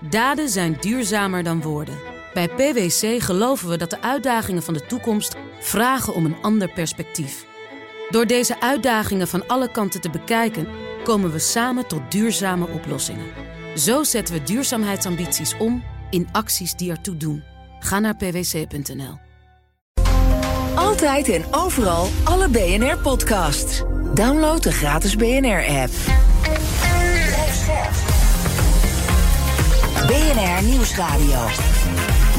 Daden zijn duurzamer dan woorden. Bij PwC geloven we dat de uitdagingen van de toekomst vragen om een ander perspectief. Door deze uitdagingen van alle kanten te bekijken, komen we samen tot duurzame oplossingen. Zo zetten we duurzaamheidsambities om in acties die ertoe doen. Ga naar pwc.nl. Altijd en overal alle BNR-podcasts. Download de gratis BNR-app. BNR Nieuwsradio.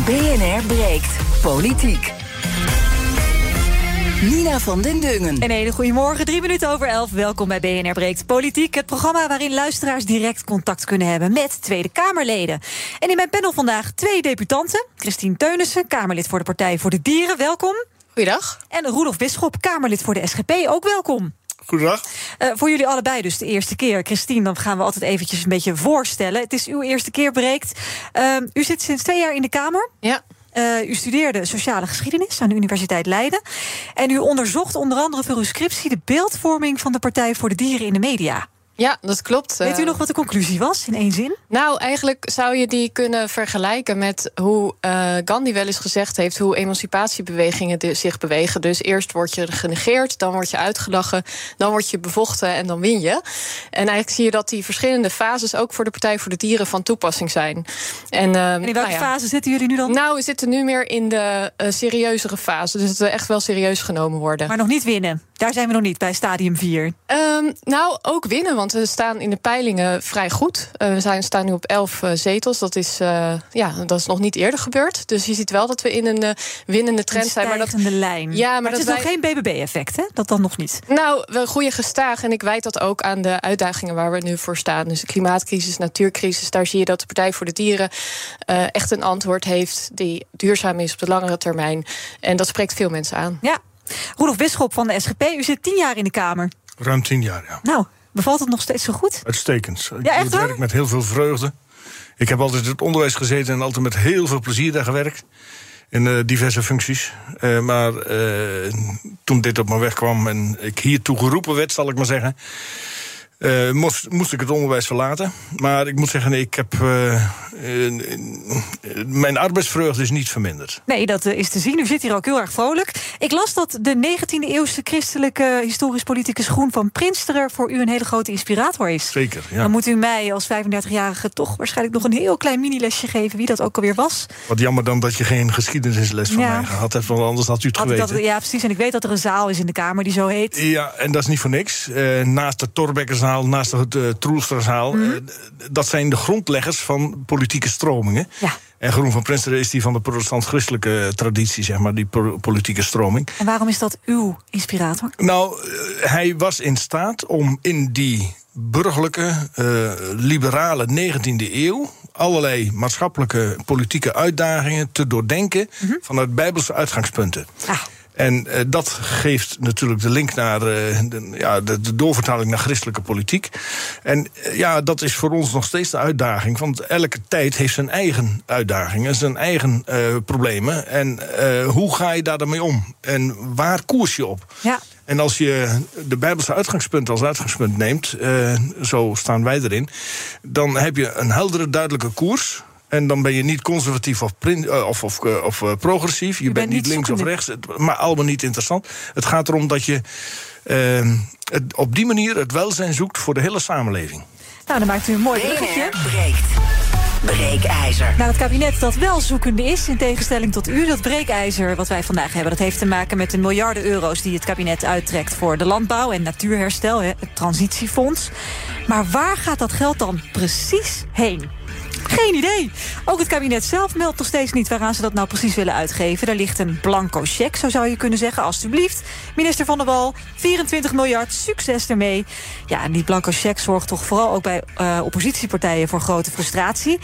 BNR breekt politiek. Nina van den Dungen. Een hele goede morgen, 11:03. Welkom bij BNR Breekt Politiek. Het programma waarin luisteraars direct contact kunnen hebben met Tweede Kamerleden. En in mijn panel vandaag twee debutanten. Christine Teunissen, Kamerlid voor de Partij voor de Dieren. Welkom. Goeiedag. En Roelof Bisschop, Kamerlid voor de SGP. Ook welkom. Goedendag. Voor jullie allebei dus de eerste keer. Christine, dan gaan we altijd eventjes een beetje voorstellen. Het is uw eerste keer Breekt. U zit sinds 2 jaar in de Kamer. Ja. U studeerde sociale geschiedenis aan de Universiteit Leiden. En u onderzocht onder andere voor uw scriptie de beeldvorming van de Partij voor de Dieren in de media. Ja, dat klopt. Weet u nog wat de conclusie was in 1 zin? Nou, eigenlijk zou je die kunnen vergelijken met hoe Gandhi wel eens gezegd heeft hoe emancipatiebewegingen zich bewegen. Dus eerst word je genegeerd, dan word je uitgelachen, dan word je bevochten en dan win je. En eigenlijk zie je dat die verschillende fases ook voor de Partij voor de Dieren van toepassing zijn. En in welke fase zitten jullie nu dan? Nou, we zitten nu meer in de serieuzere fase. Dus dat we echt wel serieus genomen worden. Maar nog niet winnen. Daar zijn we nog niet bij stadium 4. Nou, ook winnen, want we staan in de peilingen vrij goed. We staan nu op 11 zetels. Dat is nog niet eerder gebeurd. Dus je ziet wel dat we in een winnende trend zijn. Een stijgende lijn. Ja, maar het is nog geen BBB-effect, hè? Dat dan nog niet. Nou, we groeien gestaag. En ik wijd dat ook aan de uitdagingen waar we nu voor staan. Dus de klimaatcrisis, natuurcrisis. Daar zie je dat de Partij voor de Dieren echt een antwoord heeft die duurzaam is op de langere termijn. En dat spreekt veel mensen aan. Ja. Roelof Bisschop van de SGP, u zit 10 jaar in de Kamer. Ruim 10 jaar, ja. Nou, bevalt het nog steeds zo goed? Uitstekend. Ja, echt waar? Ik werk met heel veel vreugde. Ik heb altijd in het onderwijs gezeten en altijd met heel veel plezier daar gewerkt. In diverse functies. Maar toen dit op mijn weg kwam en ik hiertoe geroepen werd, zal ik maar zeggen, moest ik het onderwijs verlaten. Maar ik moet zeggen, ik heb mijn arbeidsvreugde is niet verminderd. Nee, dat is te zien. U zit hier ook heel erg vrolijk. Ik las dat de 19e-eeuwse christelijke historisch politicus Groen van Prinsteren voor u een hele grote inspirator is. Zeker, ja. Dan moet u mij als 35-jarige toch waarschijnlijk nog een heel klein minilesje geven wie dat ook alweer was. Wat jammer dan dat je geen geschiedenisles van mij gehad hebt, want anders had u het geweten. Ja, precies. En ik weet dat er een zaal is in de Kamer die zo heet. Ja, en dat is niet voor niks. Naast de Torbeckezaal, naast de Troelstra-zaal. Dat zijn de grondleggers van politieke stromingen. Ja. En Groen van Prinsteren is die van de protestant-christelijke traditie, zeg maar, die politieke stroming. En waarom is dat uw inspirator? Nou, hij was in staat om in die burgerlijke, liberale 19e eeuw allerlei maatschappelijke politieke uitdagingen te doordenken vanuit bijbelse uitgangspunten. Ah. En dat geeft natuurlijk de link naar de doorvertaling naar christelijke politiek. En dat is voor ons nog steeds de uitdaging. Want elke tijd heeft zijn eigen uitdagingen, zijn eigen problemen. En hoe ga je daar dan mee om? En waar koers je op? Ja. En als je de bijbelse uitgangspunt als uitgangspunt neemt, zo staan wij erin, dan heb je een heldere, duidelijke koers. En dan ben je niet conservatief of progressief. Je bent niet links of rechts, maar allemaal niet interessant. Het gaat erom dat je op die manier het welzijn zoekt voor de hele samenleving. Nou, dan maakt u een mooi bruggetje. Breekijzer. Nou, het kabinet dat wel zoekende is, in tegenstelling tot u. Dat breekijzer wat wij vandaag hebben, dat heeft te maken met de miljarden euro's die het kabinet uittrekt voor de landbouw en natuurherstel, het transitiefonds. Maar waar gaat dat geld dan precies heen? Geen idee. Ook het kabinet zelf meldt nog steeds niet waaraan ze dat nou precies willen uitgeven. Daar ligt een blanco cheque, zo zou je kunnen zeggen. Alsjeblieft, minister Van der Wal, 24 miljard, succes ermee. Ja, en die blanco cheque zorgt toch vooral ook bij oppositiepartijen voor grote frustratie.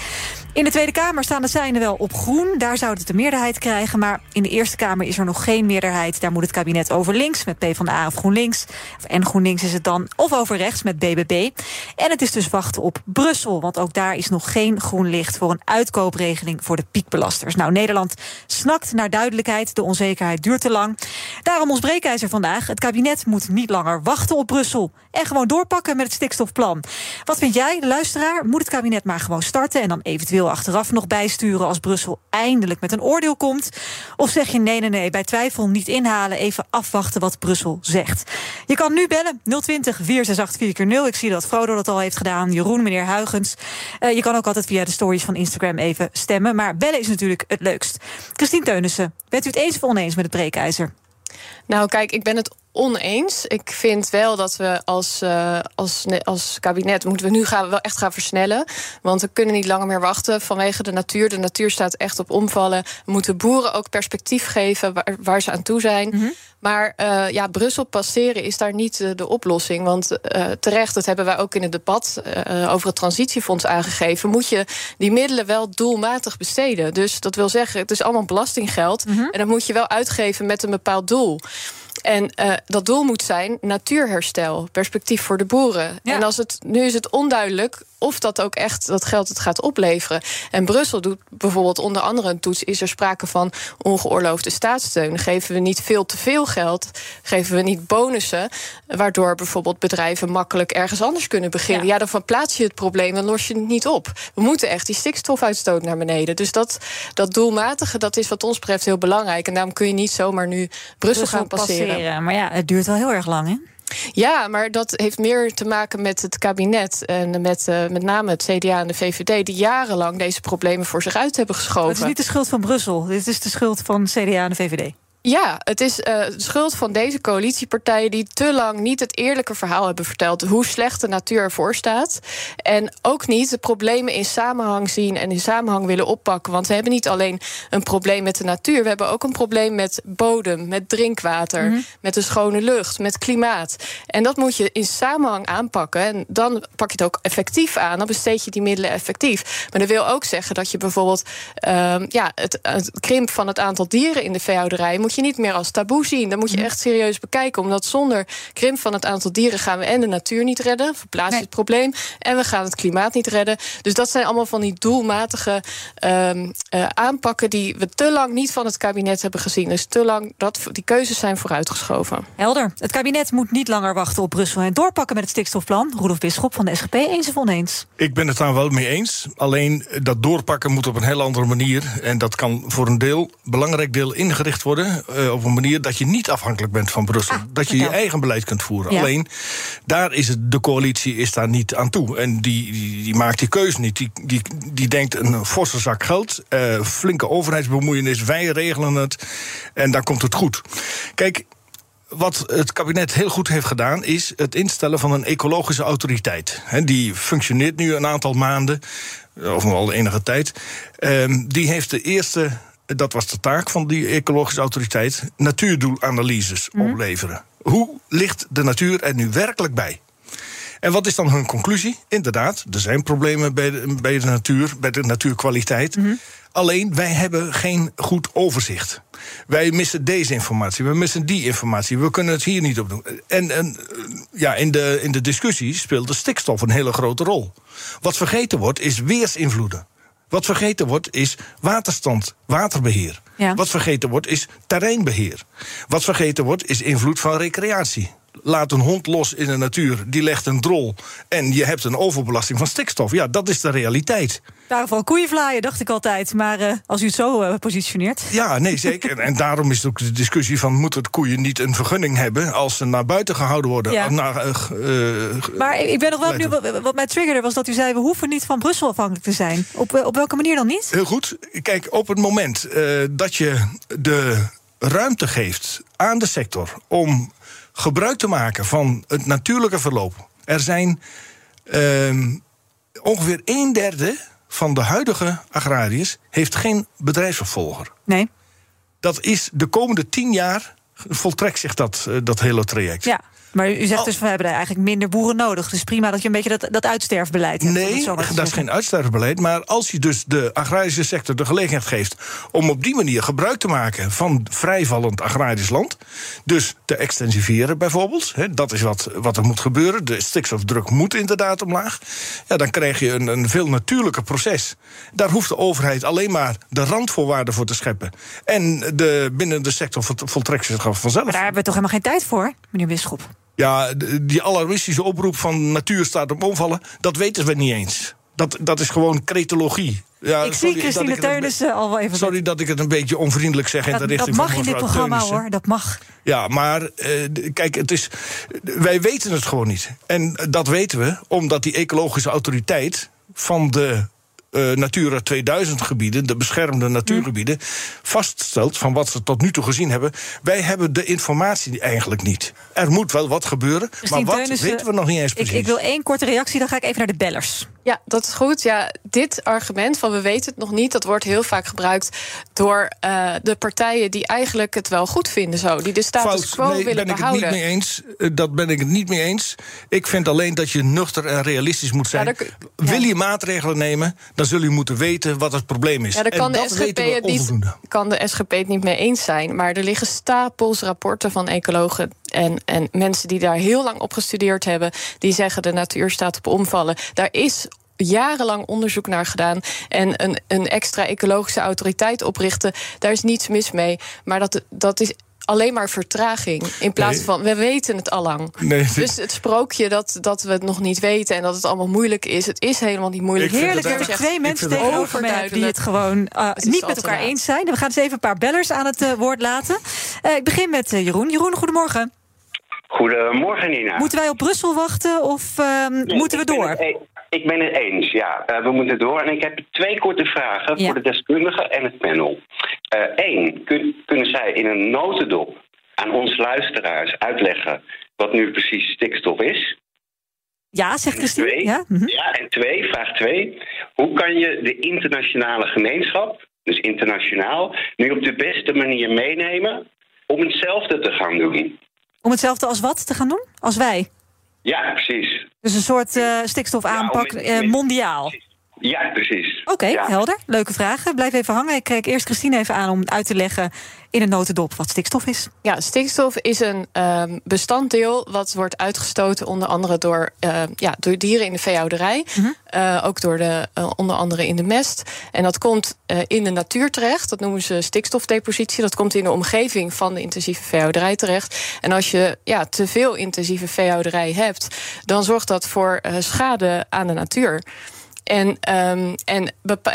In de Tweede Kamer staan de zijnen wel op groen. Daar zouden het de meerderheid krijgen. Maar in de Eerste Kamer is er nog geen meerderheid. Daar moet het kabinet over links met PvdA of GroenLinks. En GroenLinks is het dan. Of over rechts met BBB. En het is dus wachten op Brussel. Want ook daar is nog geen groen licht voor een uitkomst goedkoopregeling voor de piekbelasters. Nou, Nederland snakt naar duidelijkheid. De onzekerheid duurt te lang. Daarom ons breekijzer vandaag. Het kabinet moet niet langer wachten op Brussel en gewoon doorpakken met het stikstofplan. Wat vind jij, de luisteraar? Moet het kabinet maar gewoon starten en dan eventueel achteraf nog bijsturen als Brussel eindelijk met een oordeel komt? Of zeg je nee, bij twijfel niet inhalen, even afwachten wat Brussel zegt? Je kan nu bellen, 020-468-4x0. Ik zie dat Frodo dat al heeft gedaan, Jeroen, meneer Huygens. Je kan ook altijd via de stories van Instagram even stemmen, maar bellen is natuurlijk het leukst. Christine Teunissen, bent u het eens of oneens met het breekijzer? Nou, kijk, ik ben het oneens. Ik vind wel dat we als kabinet moeten we nu wel echt gaan versnellen. Want we kunnen niet langer meer wachten vanwege de natuur. De natuur staat echt op omvallen. We moeten boeren ook perspectief geven waar ze aan toe zijn. Mm-hmm. Maar Brussel passeren is daar niet de oplossing. Want terecht, dat hebben wij ook in het debat over het transitiefonds aangegeven, moet je die middelen wel doelmatig besteden. Dus dat wil zeggen, het is allemaal belastinggeld. Mm-hmm. En dat moet je wel uitgeven met een bepaald doel. En dat doel moet zijn natuurherstel, perspectief voor de boeren. Ja. En nu is het onduidelijk of dat ook echt dat geld het gaat opleveren. En Brussel doet bijvoorbeeld onder andere een toets. Is er sprake van ongeoorloofde staatssteun? Geven we niet veel te veel geld? Geven we niet bonussen? Waardoor bijvoorbeeld bedrijven makkelijk ergens anders kunnen beginnen. Ja, dan verplaats je het probleem, dan los je het niet op. We moeten echt die stikstofuitstoot naar beneden. Dus dat doelmatige, dat is wat ons betreft heel belangrijk. En daarom kun je niet zomaar nu Brussel gaan passeren. Maar ja, het duurt wel heel erg lang, hè? Ja, maar dat heeft meer te maken met het kabinet en met name het CDA en de VVD, die jarenlang deze problemen voor zich uit hebben geschoven. Het is niet de schuld van Brussel, dit is de schuld van CDA en de VVD. Ja, het is de schuld van deze coalitiepartijen die te lang niet het eerlijke verhaal hebben verteld hoe slecht de natuur ervoor staat. En ook niet de problemen in samenhang zien en in samenhang willen oppakken. Want we hebben niet alleen een probleem met de natuur, we hebben ook een probleem met bodem, met drinkwater, met de schone lucht, met klimaat. En dat moet je in samenhang aanpakken. En dan pak je het ook effectief aan, dan besteed je die middelen effectief. Maar dat wil ook zeggen dat je bijvoorbeeld het krimp van het aantal dieren in de veehouderij moet je niet meer als taboe zien. Dan moet je echt serieus bekijken. Omdat zonder krimp van het aantal dieren gaan we en de natuur niet redden. Verplaatsen het probleem. En we gaan het klimaat niet redden. Dus dat zijn allemaal van die doelmatige aanpakken die we te lang niet van het kabinet hebben gezien. Dus te lang dat die keuzes zijn vooruitgeschoven. Helder. Het kabinet moet niet langer wachten op Brussel en doorpakken met het stikstofplan. Roelof Bisschop van de SGP, eens of oneens? Ik ben het daar wel mee eens. Alleen dat doorpakken moet op een heel andere manier. En dat kan voor een belangrijk deel ingericht worden. Op een manier dat je niet afhankelijk bent van Brussel. Dat je je eigen beleid kunt voeren. Ja. Alleen, daar is de coalitie is daar niet aan toe. En die maakt die keuze niet. Die denkt een forse zak geld, flinke overheidsbemoeienis, wij regelen het en dan komt het goed. Kijk, wat het kabinet heel goed heeft gedaan is het instellen van een ecologische autoriteit. Die functioneert nu een aantal maanden, of al enige tijd. Die heeft de eerste... Dat was de taak van die ecologische autoriteit, natuurdoelanalyses opleveren. Hoe ligt de natuur er nu werkelijk bij? En wat is dan hun conclusie? Inderdaad, er zijn problemen bij de natuur, bij de natuurkwaliteit. Alleen, wij hebben geen goed overzicht. Wij missen deze informatie, we missen die informatie. We kunnen het hier niet op doen. En in de discussie speelt de stikstof een hele grote rol. Wat vergeten wordt, is weersinvloeden. Wat vergeten wordt is waterstand, waterbeheer. Ja. Wat vergeten wordt is terreinbeheer. Wat vergeten wordt is invloed van recreatie. Laat een hond los in de natuur, die legt een drol en je hebt een overbelasting van stikstof. Ja, dat is de realiteit. Daarvan koeienvlaaien, dacht ik altijd. Maar als u het zo positioneert... Ja, nee, zeker. En daarom is het ook de discussie van moeten het koeien niet een vergunning hebben als ze naar buiten gehouden worden. Ja. Maar ik ben nog wel benieuwd, wat mij triggerde was dat u zei we hoeven niet van Brussel afhankelijk te zijn. Op welke manier dan niet? Heel goed. Kijk, op het moment dat je de ruimte geeft aan de sector om gebruik te maken van het natuurlijke verloop. Er zijn ongeveer 1/3 van de huidige agrariërs heeft geen bedrijfsopvolger. Nee. Dat is de komende 10 jaar voltrekt zich dat hele traject. Ja. Maar u zegt dus, we hebben daar eigenlijk minder boeren nodig. Dus prima dat je een beetje dat uitsterfbeleid hebt. Nee, dat is geen uitsterfbeleid. Maar als je dus de agrarische sector de gelegenheid geeft om op die manier gebruik te maken van vrijvallend agrarisch land, dus te extensiveren bijvoorbeeld, dat is wat er moet gebeuren. De stikstofdruk moet inderdaad omlaag. Ja, dan krijg je een veel natuurlijker proces. Daar hoeft de overheid alleen maar de randvoorwaarden voor te scheppen. En binnen de sector voltrekt zich vanzelf. Maar daar hebben we toch helemaal geen tijd voor, meneer Bisschop? Ja, die alarmistische oproep van natuur staat op omvallen, dat weten we niet eens. Dat is gewoon cretologie. Ja, ik zie Christine Teunissen al wel even. Sorry dat ik het een beetje onvriendelijk zeg in de richting van mevrouw Teunissen. Dat mag in dit programma hoor, dat mag. Ja, maar kijk, wij weten het gewoon niet. En dat weten we omdat die ecologische autoriteit van de Natura 2000 gebieden, de beschermde natuurgebieden, vaststelt van wat ze tot nu toe gezien hebben. Wij hebben de informatie eigenlijk niet. Er moet wel wat gebeuren, Christine, maar wat weten we nog niet eens precies. Ik wil één korte reactie, dan ga ik even naar de bellers. Ja, dat is goed. Ja, dit argument van we weten het nog niet, dat wordt heel vaak gebruikt door de partijen die eigenlijk het wel goed vinden zo. Die de status quo willen behouden. Dat ben ik het niet mee eens. Ik vind alleen dat je nuchter en realistisch moet zijn. Wil je maatregelen nemen, dan zul je moeten weten wat het probleem is. Ja, kan de SGP het niet mee eens zijn. Maar er liggen stapels rapporten van ecologen en mensen die daar heel lang op gestudeerd hebben, die zeggen de natuur staat op omvallen. Daar is jarenlang onderzoek naar gedaan. En een extra ecologische autoriteit oprichten, daar is niets mis mee. Maar dat is alleen maar vertraging. In plaats van, we weten het allang. Nee. Dus het sprookje dat we het nog niet weten en dat het allemaal moeilijk is, het is helemaal niet moeilijk. Heerlijk dat er twee mensen tegenover mij hebben die het gewoon niet met elkaar eens zijn. We gaan eens even een paar bellers aan het woord laten. Ik begin met Jeroen. Jeroen, goedemorgen. Goedemorgen, Nina. Moeten wij op Brussel wachten of moeten we door? Ik ben het eens, ja. We moeten door. En ik heb twee korte vragen voor de deskundigen en het panel. Eén, kunnen zij in een notendop aan ons luisteraars uitleggen wat nu precies stikstof is? Ja, zegt Christine. Vraag twee. Hoe kan je de internationale gemeenschap, dus internationaal, nu op de beste manier meenemen om hetzelfde te gaan doen? Om hetzelfde als wat te gaan doen? Als wij? Ja, precies. Dus een soort stikstofaanpak mondiaal? Ja, precies. Oké, helder. Leuke vragen. Blijf even hangen. Ik kijk eerst Christine even aan om uit te leggen in een notendop wat stikstof is. Ja, stikstof is een bestanddeel wat wordt uitgestoten onder andere door dieren in de veehouderij. Mm-hmm. Ook door onder andere in de mest. En dat komt in de natuur terecht. Dat noemen ze stikstofdepositie. Dat komt in de omgeving van de intensieve veehouderij terecht. En als je te veel intensieve veehouderij hebt, dan zorgt dat voor schade aan de natuur. En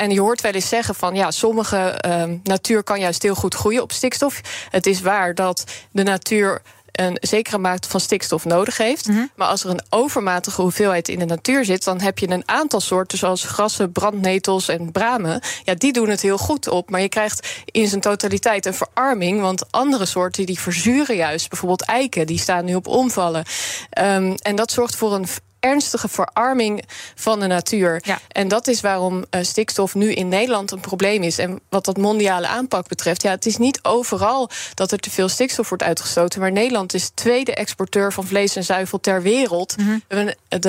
je hoort wel eens zeggen van sommige natuur kan juist heel goed groeien op stikstof. Het is waar dat de natuur een zekere mate van stikstof nodig heeft. Mm-hmm. Maar als er een overmatige hoeveelheid in de natuur zit, dan heb je een aantal soorten zoals grassen, brandnetels en bramen. Ja, die doen het heel goed op. Maar je krijgt in zijn totaliteit een verarming. Want andere soorten die verzuren juist. Bijvoorbeeld eiken, die staan nu op omvallen. En dat zorgt voor een ernstige verarming van de natuur. Ja. En dat is waarom stikstof nu in Nederland een probleem is. En wat dat mondiale aanpak betreft, het is niet overal dat er te veel stikstof wordt uitgestoten. Maar Nederland is tweede exporteur van vlees en zuivel ter wereld. Mm-hmm. De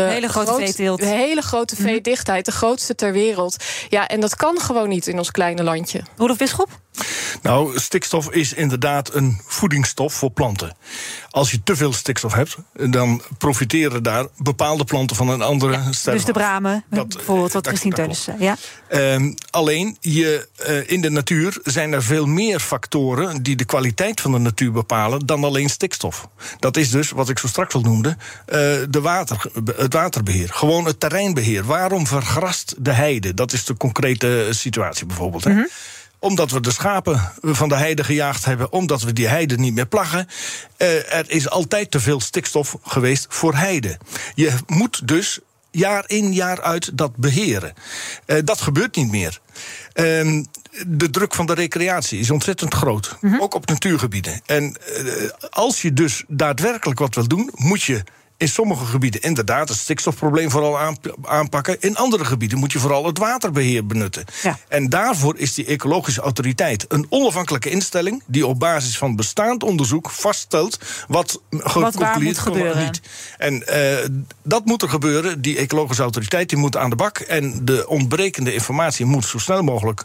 hele grote veedichtheid, de grootste ter wereld. Ja, en dat kan gewoon niet in ons kleine landje. Roelof Bisschop? Nou, stikstof is inderdaad een voedingsstof voor planten. Als je te veel stikstof hebt, dan profiteren daar bepaalde planten van een andere sterf. Dus de bramen, bijvoorbeeld, wat Christine Teunissen. Ja. Alleen, in de natuur zijn er veel meer factoren die de kwaliteit van de natuur bepalen dan alleen stikstof. Dat is dus, wat ik zo straks al noemde, het waterbeheer. Gewoon het terreinbeheer. Waarom vergrast de heide? Dat is de concrete situatie bijvoorbeeld, hè? Mm-hmm. Omdat we de schapen van de heide gejaagd hebben, omdat we die heide niet meer plaggen. Er is altijd te veel stikstof geweest voor heide. Je moet dus jaar in, jaar uit dat beheren. Dat gebeurt niet meer. De druk van de recreatie is ontzettend groot, ook op natuurgebieden. En als je dus daadwerkelijk wat wil doen, moet je in sommige gebieden inderdaad het stikstofprobleem vooral aanpakken. In andere gebieden moet je vooral het waterbeheer benutten. Ja. En daarvoor is die ecologische autoriteit een onafhankelijke instelling die op basis van bestaand onderzoek vaststelt wat geconcludeerd wordt niet. En dat moet er gebeuren. Die ecologische autoriteit die moet aan de bak. En de ontbrekende informatie moet zo snel mogelijk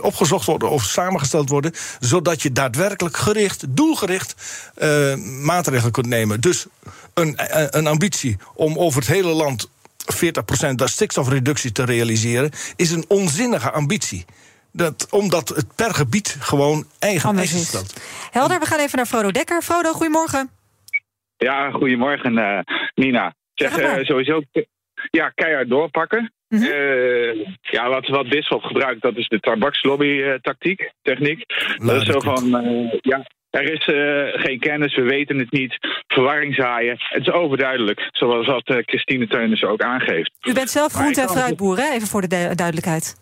opgezocht worden of samengesteld worden, zodat je daadwerkelijk doelgericht maatregelen kunt nemen. Dus een ambitie om over het hele land 40% de stikstofreductie te realiseren is een onzinnige ambitie. Omdat het per gebied gewoon eigen eisen stelt. Helder, we gaan even naar Frodo Dekker. Frodo, goedemorgen. Ja, goedemorgen, Nina. Zeg, sowieso keihard doorpakken. Mm-hmm. Ja, laten we wat Bisschop gebruikt. Dat is de tabakslobby-tactiek, techniek. Nou, dat is zo van, er is geen kennis, we weten het niet. Verwarring zaaien, het is overduidelijk. Zoals wat Christine Teunissen ook aangeeft. U bent zelf groente- en fruitboer, hè? Even voor de duidelijkheid.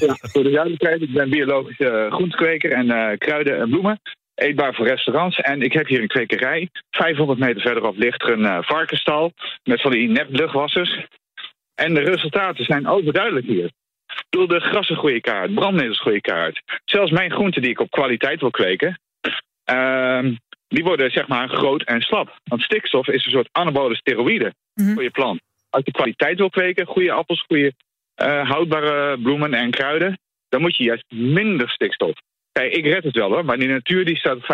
Ja, voor de duidelijkheid, ik ben biologisch groentekweker en kruiden en bloemen. Eetbaar voor restaurants. En ik heb hier een kwekerij. 500 meter verderop ligt er een varkenstal met van die nepluchtwassers. En de resultaten zijn overduidelijk hier. Ik bedoel, de grassen goede kaart, brandnetels goede kaart. Zelfs mijn groenten die ik op kwaliteit wil kweken, die worden zeg maar groot en slap. Want stikstof is een soort anabole steroïde voor je plant. Als je kwaliteit wil kweken, goede appels, goede houdbare bloemen en kruiden, dan moet je juist minder stikstof. Kijk, ik red het wel hoor, maar die natuur die staat op 5/12.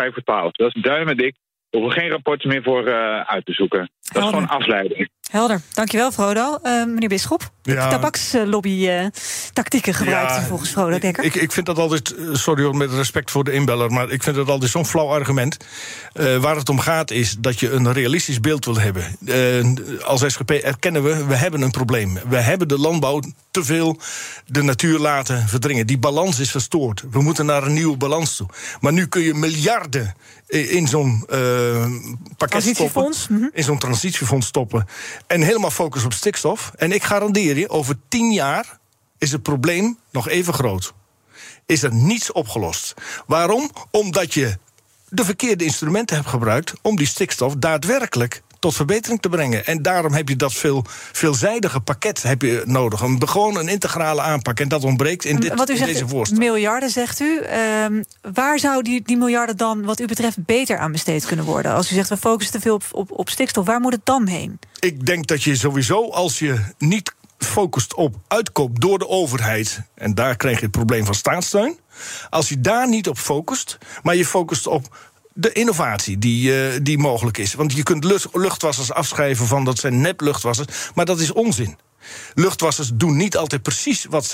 Dat is duimendik. We hoeven geen rapporten meer voor uit te zoeken. Dat is gewoon afleiding. Helder. Dankjewel, Frodo. Meneer Bisschop, tabakslobby-tactieken gebruikt volgens Frodo Dekker. Ik vind dat altijd, sorry met respect voor de inbeller, maar ik vind dat altijd zo'n flauw argument. Waar het om gaat is dat je een realistisch beeld wil hebben. Als SGP erkennen we hebben een probleem. We hebben de landbouw te veel de natuur laten verdringen. Die balans is verstoord. We moeten naar een nieuwe balans toe. Maar nu kun je miljarden in zo'n pakket stoppen. In zo'n transitiefonds stoppen. En helemaal focus op stikstof. En ik garandeer je, over 10 jaar is het probleem nog even groot. Is er niets opgelost. Waarom? Omdat je de verkeerde instrumenten hebt gebruikt om die stikstof daadwerkelijk tot verbetering te brengen. En daarom heb je dat veelzijdige pakket heb je nodig. Gewoon een integrale aanpak. En dat ontbreekt in, wat u zegt, in deze voorstel. Miljarden, zegt u. Waar zou die miljarden dan, wat u betreft, beter aan besteed kunnen worden? Als u zegt, we focussen te veel op stikstof, waar moet het dan heen? Ik denk dat je sowieso, als je niet focust op uitkoop door de overheid, en daar krijg je het probleem van staatssteun, als je daar niet op focust, maar je focust op de innovatie die mogelijk is. Want je kunt luchtwassers afschrijven van dat zijn nepluchtwassers, maar dat is onzin. Luchtwassers doen niet altijd precies wat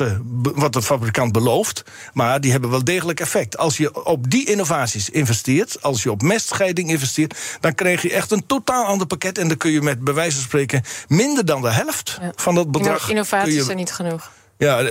de fabrikant belooft, maar die hebben wel degelijk effect. Als je op die innovaties investeert, als je op mestscheiding investeert, dan krijg je echt een totaal ander pakket en dan kun je met bij wijze van spreken minder dan de helft van dat bedrag. Innovaties zijn niet genoeg. Ja,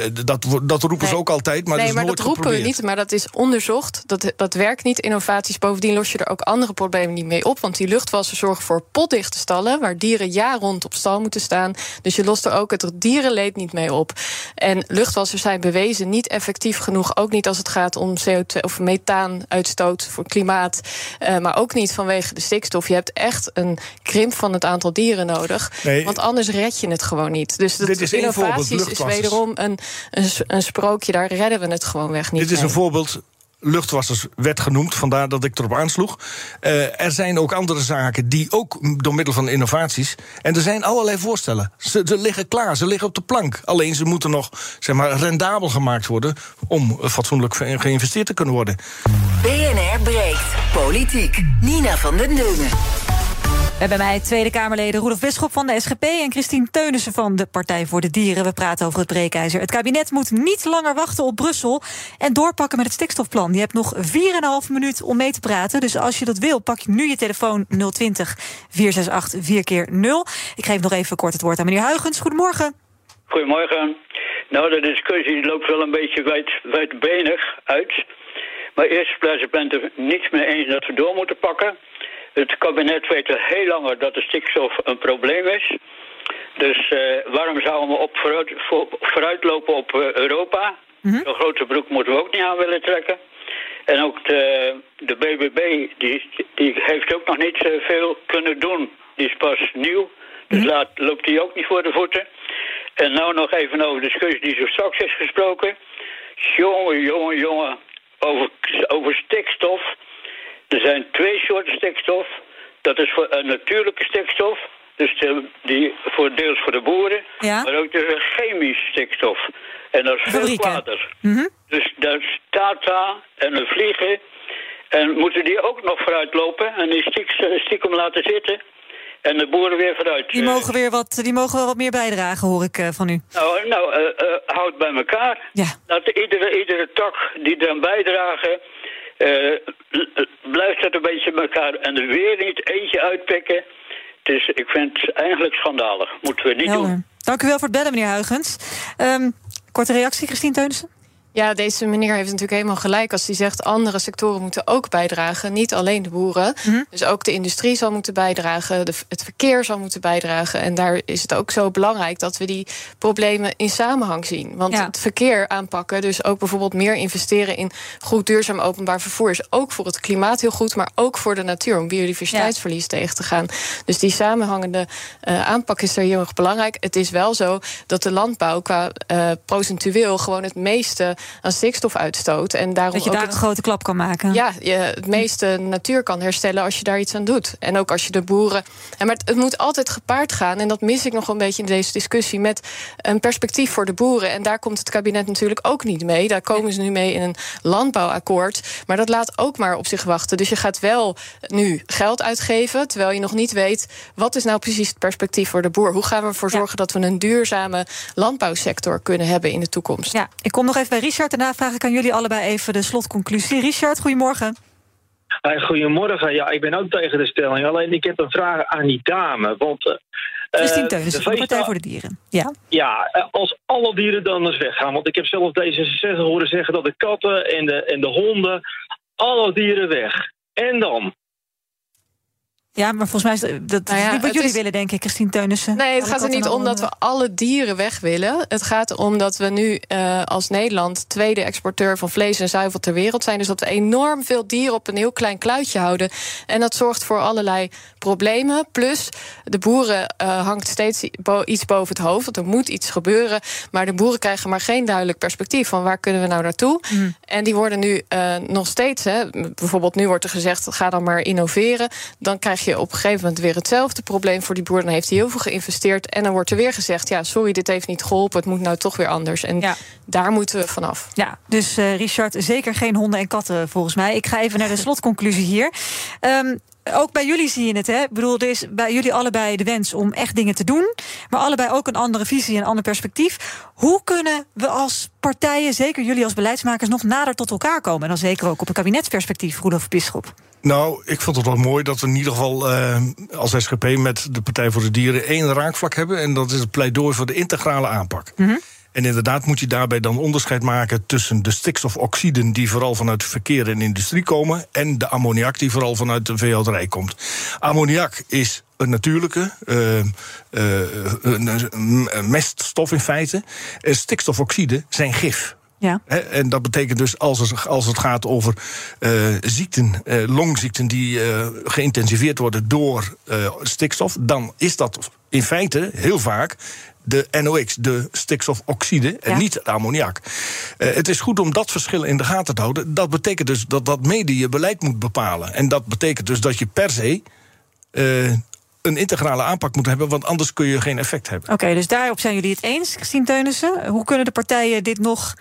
dat roepen ze ook altijd, maar dat is nooit geprobeerd. Nee, maar dat roepen we niet, maar dat is onderzocht. Dat werkt niet, innovaties. Bovendien los je er ook andere problemen niet mee op. Want die luchtwassen zorgen voor potdichte stallen, waar dieren jaar rond op stal moeten staan. Dus je lost er ook het dierenleed niet mee op. En luchtwassers zijn bewezen niet effectief genoeg. Ook niet als het gaat om CO2 of methaanuitstoot voor klimaat. Maar ook niet vanwege de stikstof. Je hebt echt een krimp van het aantal dieren nodig. Nee, want anders red je het gewoon niet. Dus dit is innovaties is wederom een sprookje, daar redden we het gewoon weg niet. Dit is een voorbeeld. Luchtwassers werd genoemd, vandaar dat ik erop aansloeg. Er zijn ook andere zaken die ook door middel van innovaties. En er zijn allerlei voorstellen. Ze liggen klaar, ze liggen op de plank. Alleen ze moeten nog rendabel gemaakt worden om fatsoenlijk geïnvesteerd te kunnen worden. BNR breekt politiek. Nina van den Dungen. We hebben bij mij Tweede Kamerleden Roelof Bisschop van de SGP en Christine Teunissen van de Partij voor de Dieren. We praten over het breekijzer. Het kabinet moet niet langer wachten op Brussel en doorpakken met het stikstofplan. Je hebt nog 4,5 minuut om mee te praten. Dus als je dat wil, pak je nu je telefoon 020-468-4x0. Ik geef nog even kort het woord aan meneer Huygens. Goedemorgen. Goedemorgen. Nou, de discussie loopt wel een beetje wijdbenig uit. Maar eerst plaats, ik ben het er niet mee eens dat we door moeten pakken. Het kabinet weet al heel langer dat de stikstof een probleem is. Dus waarom zouden we vooruitlopen op Europa? Mm-hmm. Zo'n grote broek moeten we ook niet aan willen trekken. En ook de BBB, die heeft ook nog niet veel kunnen doen. Die is pas nieuw, dus loopt die ook niet voor de voeten. En nou nog even over de discussie die zo straks is gesproken. Jongen, over stikstof. Er zijn twee soorten stikstof. Dat is voor een natuurlijke stikstof, dus die voor deels voor de boeren, maar ook dus een chemische stikstof. En dat is veel kwader. Mm-hmm. Dus dat is Tata en de vliegen. En moeten die ook nog vooruit lopen en die stiekem laten zitten en de boeren weer vooruit. Die mogen wel wat meer bijdragen, hoor ik van u. Nou, houd bij elkaar. Ja. Dat iedere tak die dan bijdragen, blijft dat een beetje bij elkaar en er weer niet eentje uitpikken. Dus ik vind het eigenlijk schandalig. Moeten we niet doen. Dank u wel voor het bellen, meneer Huygens. Korte reactie, Christine Teunissen? Ja, deze meneer heeft natuurlijk helemaal gelijk als hij zegt andere sectoren moeten ook bijdragen, niet alleen de boeren. Mm-hmm. Dus ook de industrie zal moeten bijdragen, het verkeer zal moeten bijdragen. En daar is het ook zo belangrijk dat we die problemen in samenhang zien. Want het verkeer aanpakken, dus ook bijvoorbeeld meer investeren in goed duurzaam openbaar vervoer, is ook voor het klimaat heel goed, maar ook voor de natuur, om biodiversiteitsverlies tegen te gaan. Dus die samenhangende aanpak is daar heel erg belangrijk. Het is wel zo dat de landbouw qua procentueel gewoon het meeste aan stikstof uitstoot. En daarom dat je daar ook een grote klap kan maken. Ja, je het meeste natuur kan herstellen als je daar iets aan doet. En ook als je de boeren. Maar het moet altijd gepaard gaan. En dat mis ik nog een beetje in deze discussie met een perspectief voor de boeren. En daar komt het kabinet natuurlijk ook niet mee. Daar komen ze nu mee in een landbouwakkoord. Maar dat laat ook maar op zich wachten. Dus je gaat wel nu geld uitgeven, terwijl je nog niet weet wat is nou precies het perspectief voor de boer. Hoe gaan we ervoor zorgen dat we een duurzame landbouwsector kunnen hebben in de toekomst? Ja, ik kom nog even bij Richard, daarna vraag ik aan jullie allebei even de slotconclusie. Richard, goedemorgen. Goedemorgen. Ja, ik ben ook tegen de stelling. Alleen ik heb een vraag aan die dame. Want Christine Teunissen, de Partij voor de Dieren. Ja, als alle dieren dan eens weggaan. Want ik heb zelf D66 horen zeggen dat de katten en de honden, alle dieren weg. En dan? Ja, maar volgens mij is dat niet wat jullie willen, denk ik, Christine Teunissen. Nee, het gaat er niet om dat we alle dieren weg willen. Het gaat om dat we nu als Nederland tweede exporteur van vlees en zuivel ter wereld zijn. Dus dat we enorm veel dieren op een heel klein kluitje houden. En dat zorgt voor allerlei problemen. Plus, de boeren hangt steeds iets boven het hoofd. Want er moet iets gebeuren. Maar de boeren krijgen maar geen duidelijk perspectief van waar kunnen we nou naartoe. Mm. En die worden nu nog steeds, bijvoorbeeld nu wordt er gezegd, ga dan maar innoveren. Dan krijg je op een gegeven moment weer hetzelfde probleem voor die boer. Dan heeft hij heel veel geïnvesteerd. En dan wordt er weer gezegd, dit heeft niet geholpen. Het moet nou toch weer anders. En daar moeten we vanaf. Ja, dus Richard, zeker geen honden en katten volgens mij. Ik ga even naar de slotconclusie hier. Ook bij jullie zie je het, hè? Ik bedoel, er is bij jullie allebei de wens om echt dingen te doen. Maar allebei ook een andere visie en een ander perspectief. Hoe kunnen we als partijen, zeker jullie als beleidsmakers, nog nader tot elkaar komen? En dan zeker ook op een kabinetsperspectief, Roelof Bisschop. Nou, ik vond het wel mooi dat we in ieder geval als SGP met de Partij voor de Dieren één raakvlak hebben. En dat is het pleidooi voor de integrale aanpak. Mm-hmm. En inderdaad moet je daarbij dan onderscheid maken tussen de stikstofoxiden die vooral vanuit verkeer en industrie komen en de ammoniak die vooral vanuit de veehouderij komt. Ammoniak is een natuurlijke meststof in feite. Stikstofoxiden zijn gif. Ja. En dat betekent dus als het gaat over ziekten, longziekten die geïntensiveerd worden door stikstof, dan is dat in feite heel vaak de NOx, de stikstofoxide, en niet de ammoniak. Het is goed om dat verschil in de gaten te houden. Dat betekent dus dat mede je beleid moet bepalen. En dat betekent dus dat je per se een integrale aanpak moet hebben, want anders kun je geen effect hebben. Oké, dus daarop zijn jullie het eens, Christine Teunissen. Hoe kunnen de partijen dit nog?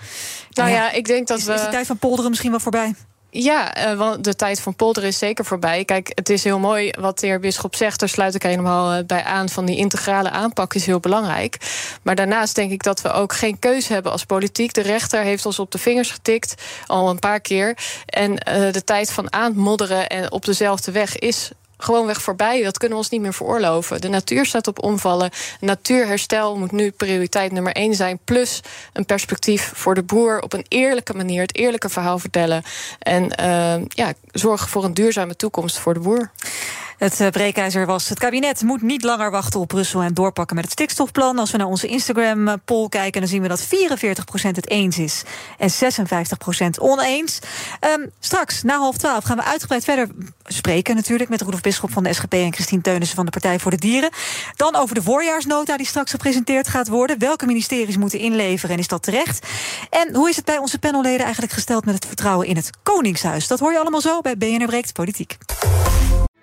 Ik denk dat is de tijd van polderen misschien wel voorbij? Ja, want de tijd van polderen is zeker voorbij. Kijk, het is heel mooi wat de heer Bisschop zegt. Daar sluit ik helemaal bij aan. Van die integrale aanpak is heel belangrijk. Maar daarnaast denk ik dat we ook geen keus hebben als politiek. De rechter heeft ons op de vingers getikt, al een paar keer. En de tijd van aanmodderen en op dezelfde weg is gewoonweg voorbij, dat kunnen we ons niet meer veroorloven. De natuur staat op omvallen. Natuurherstel moet nu prioriteit nummer 1 zijn. Plus een perspectief voor de boer op een eerlijke manier. Het eerlijke verhaal vertellen. En zorgen voor een duurzame toekomst voor de boer. Het breekijzer was: het kabinet moet niet langer wachten op Brussel en doorpakken met het stikstofplan. Als we naar onze Instagram-poll kijken, dan zien we dat 44% het eens is en 56% oneens. Straks, na 11:30, gaan we uitgebreid verder spreken natuurlijk met Roelof Bisschop van de SGP en Christine Teunissen van de Partij voor de Dieren. Dan over de voorjaarsnota die straks gepresenteerd gaat worden. Welke ministeries moeten inleveren en is dat terecht? En hoe is het bij onze panelleden eigenlijk gesteld met het vertrouwen in het Koningshuis? Dat hoor je allemaal zo bij BNR Breekt Politiek.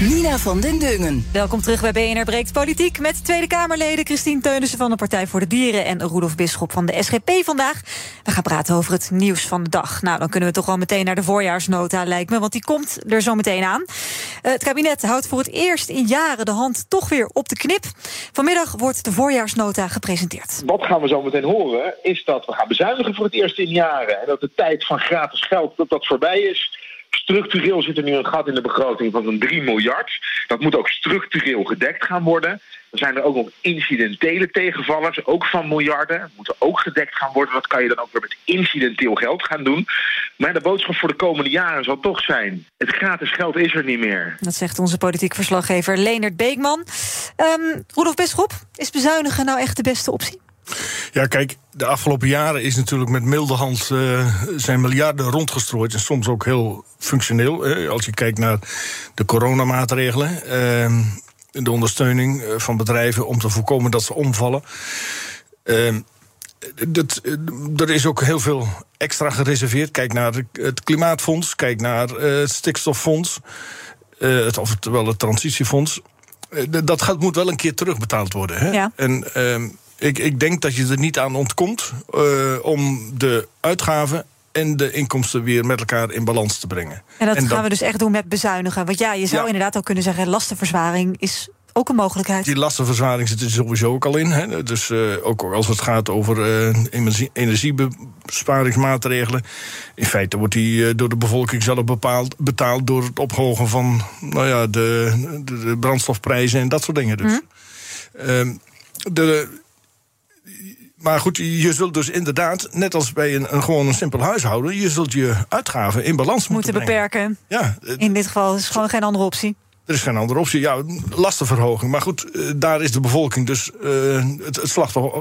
Nina van den Dungen. Welkom terug bij BNR Breekt Politiek met Tweede Kamerleden Christine Teunissen van de Partij voor de Dieren en Roelof Bisschop van de SGP vandaag. We gaan praten over het nieuws van de dag. Nou, dan kunnen we toch al meteen naar de voorjaarsnota, lijkt me, want die komt er zo meteen aan. Het kabinet houdt voor het eerst in jaren de hand toch weer op de knip. Vanmiddag wordt de voorjaarsnota gepresenteerd. Wat gaan we zo meteen horen is dat we gaan bezuinigen voor het eerst in jaren en dat de tijd van gratis geld dat voorbij is. Structureel zit er nu een gat in de begroting van zo'n 3 miljard. Dat moet ook structureel gedekt gaan worden. Er zijn er ook nog incidentele tegenvallers, ook van miljarden. Dat moet ook gedekt gaan worden. Dat kan je dan ook weer met incidenteel geld gaan doen. Maar de boodschap voor de komende jaren zal toch zijn: het gratis geld is er niet meer. Dat zegt onze politiek verslaggever Leenert Beekman. Roelof Bisschop, is bezuinigen nou echt de beste optie? Ja, kijk, de afgelopen jaren is natuurlijk met milde hand zijn miljarden rondgestrooid. En soms ook heel functioneel. Als je kijkt naar de coronamaatregelen, de ondersteuning van bedrijven om te voorkomen dat ze omvallen. Er is ook heel veel extra gereserveerd. Kijk naar het klimaatfonds, kijk naar het stikstoffonds, oftewel het transitiefonds. Dat moet wel een keer terugbetaald worden. Hè? Ja. En Ik denk dat je er niet aan ontkomt om de uitgaven en de inkomsten weer met elkaar in balans te brengen. En dat gaan we dus echt doen met bezuinigen. Want ja, je zou inderdaad ook kunnen zeggen, lastenverzwaring is ook een mogelijkheid. Die lastenverzwaring zit er sowieso ook al in. Hè? Dus ook als het gaat over energiebesparingsmaatregelen. In feite wordt die door de bevolking zelf betaald door het ophogen van de brandstofprijzen en dat soort dingen. Dus. Maar goed, je zult dus inderdaad, net als bij gewoon een simpel huishouden, je zult je uitgaven in balans moeten beperken. Ja, in dit geval is gewoon geen andere optie. Er is geen andere optie. Ja, lastenverhoging. Maar goed, daar is de bevolking dus het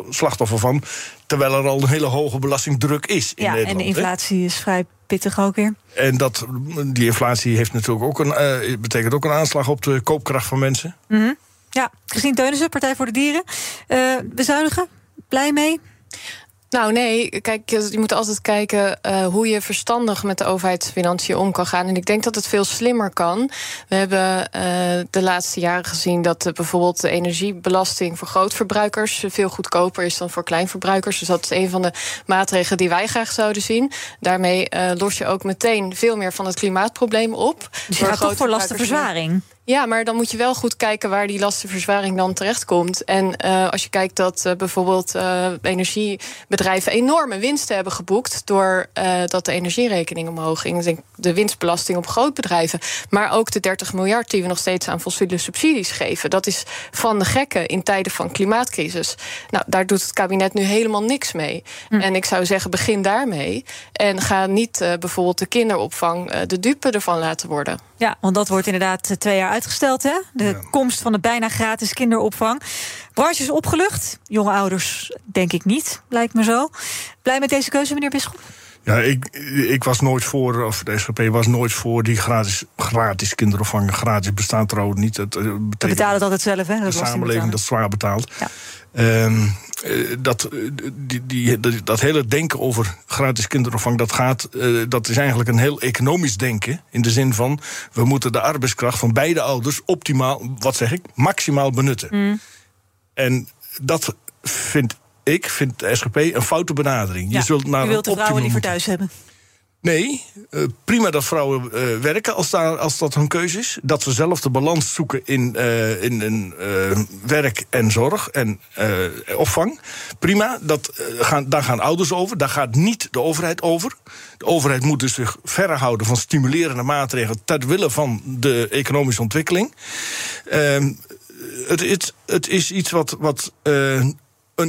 slachtoffer van. Terwijl er al een hele hoge belastingdruk is in Nederland. Ja, en de inflatie is vrij pittig ook weer. En die inflatie heeft natuurlijk ook betekent ook een aanslag op de koopkracht van mensen. Mm-hmm. Ja, Christine Teunissen, Partij voor de Dieren. Bezuinigen, blij mee? Nou nee, kijk, je moet altijd kijken hoe je verstandig met de overheidsfinanciën om kan gaan. En ik denk dat het veel slimmer kan. We hebben de laatste jaren gezien dat bijvoorbeeld de energiebelasting voor grootverbruikers veel goedkoper is dan voor kleinverbruikers. Dus dat is een van de maatregelen die wij graag zouden zien. Daarmee los je ook meteen veel meer van het klimaatprobleem op. Dus je gaat toch voor lastenverzwaring? Ja, maar dan moet je wel goed kijken waar die lastenverzwaring dan terechtkomt. En als je kijkt dat bijvoorbeeld energiebedrijven enorme winsten hebben geboekt doordat de energierekening omhoog ging. De winstbelasting op grootbedrijven. Maar ook de 30 miljard die we nog steeds aan fossiele subsidies geven. Dat is van de gekken in tijden van klimaatcrisis. Nou, daar doet het kabinet nu helemaal niks mee. Hm. En ik zou zeggen, begin daarmee. En ga niet bijvoorbeeld de kinderopvang de dupe ervan laten worden. Ja, want dat wordt inderdaad 2 jaar uitgesteld, hè? De komst van de bijna gratis kinderopvang. Branches opgelucht. Jonge ouders denk ik niet, lijkt me zo. Blij met deze keuze, meneer Bisschop? Ja, ik was nooit voor, of de SGP was nooit voor die gratis kinderopvang. Gratis bestaat trouwens niet. Dat betekent, we betalen het altijd zelf, hè? De samenleving dat zwaar betaalt. Ja. Dat hele denken over gratis kinderopvang, dat is eigenlijk een heel economisch denken. In de zin van, we moeten de arbeidskracht van beide ouders maximaal benutten. Mm. En dat vindt de SGP een foute benadering. Ja, je wilt de vrouwen liever thuis hebben. Nee, prima dat vrouwen werken als dat hun keuze is. Dat ze zelf de balans zoeken in werk en zorg en opvang. Prima, daar gaan ouders over. Daar gaat niet de overheid over. De overheid moet dus zich verhouden van stimulerende maatregelen ter wille van de economische ontwikkeling. Het is iets wat een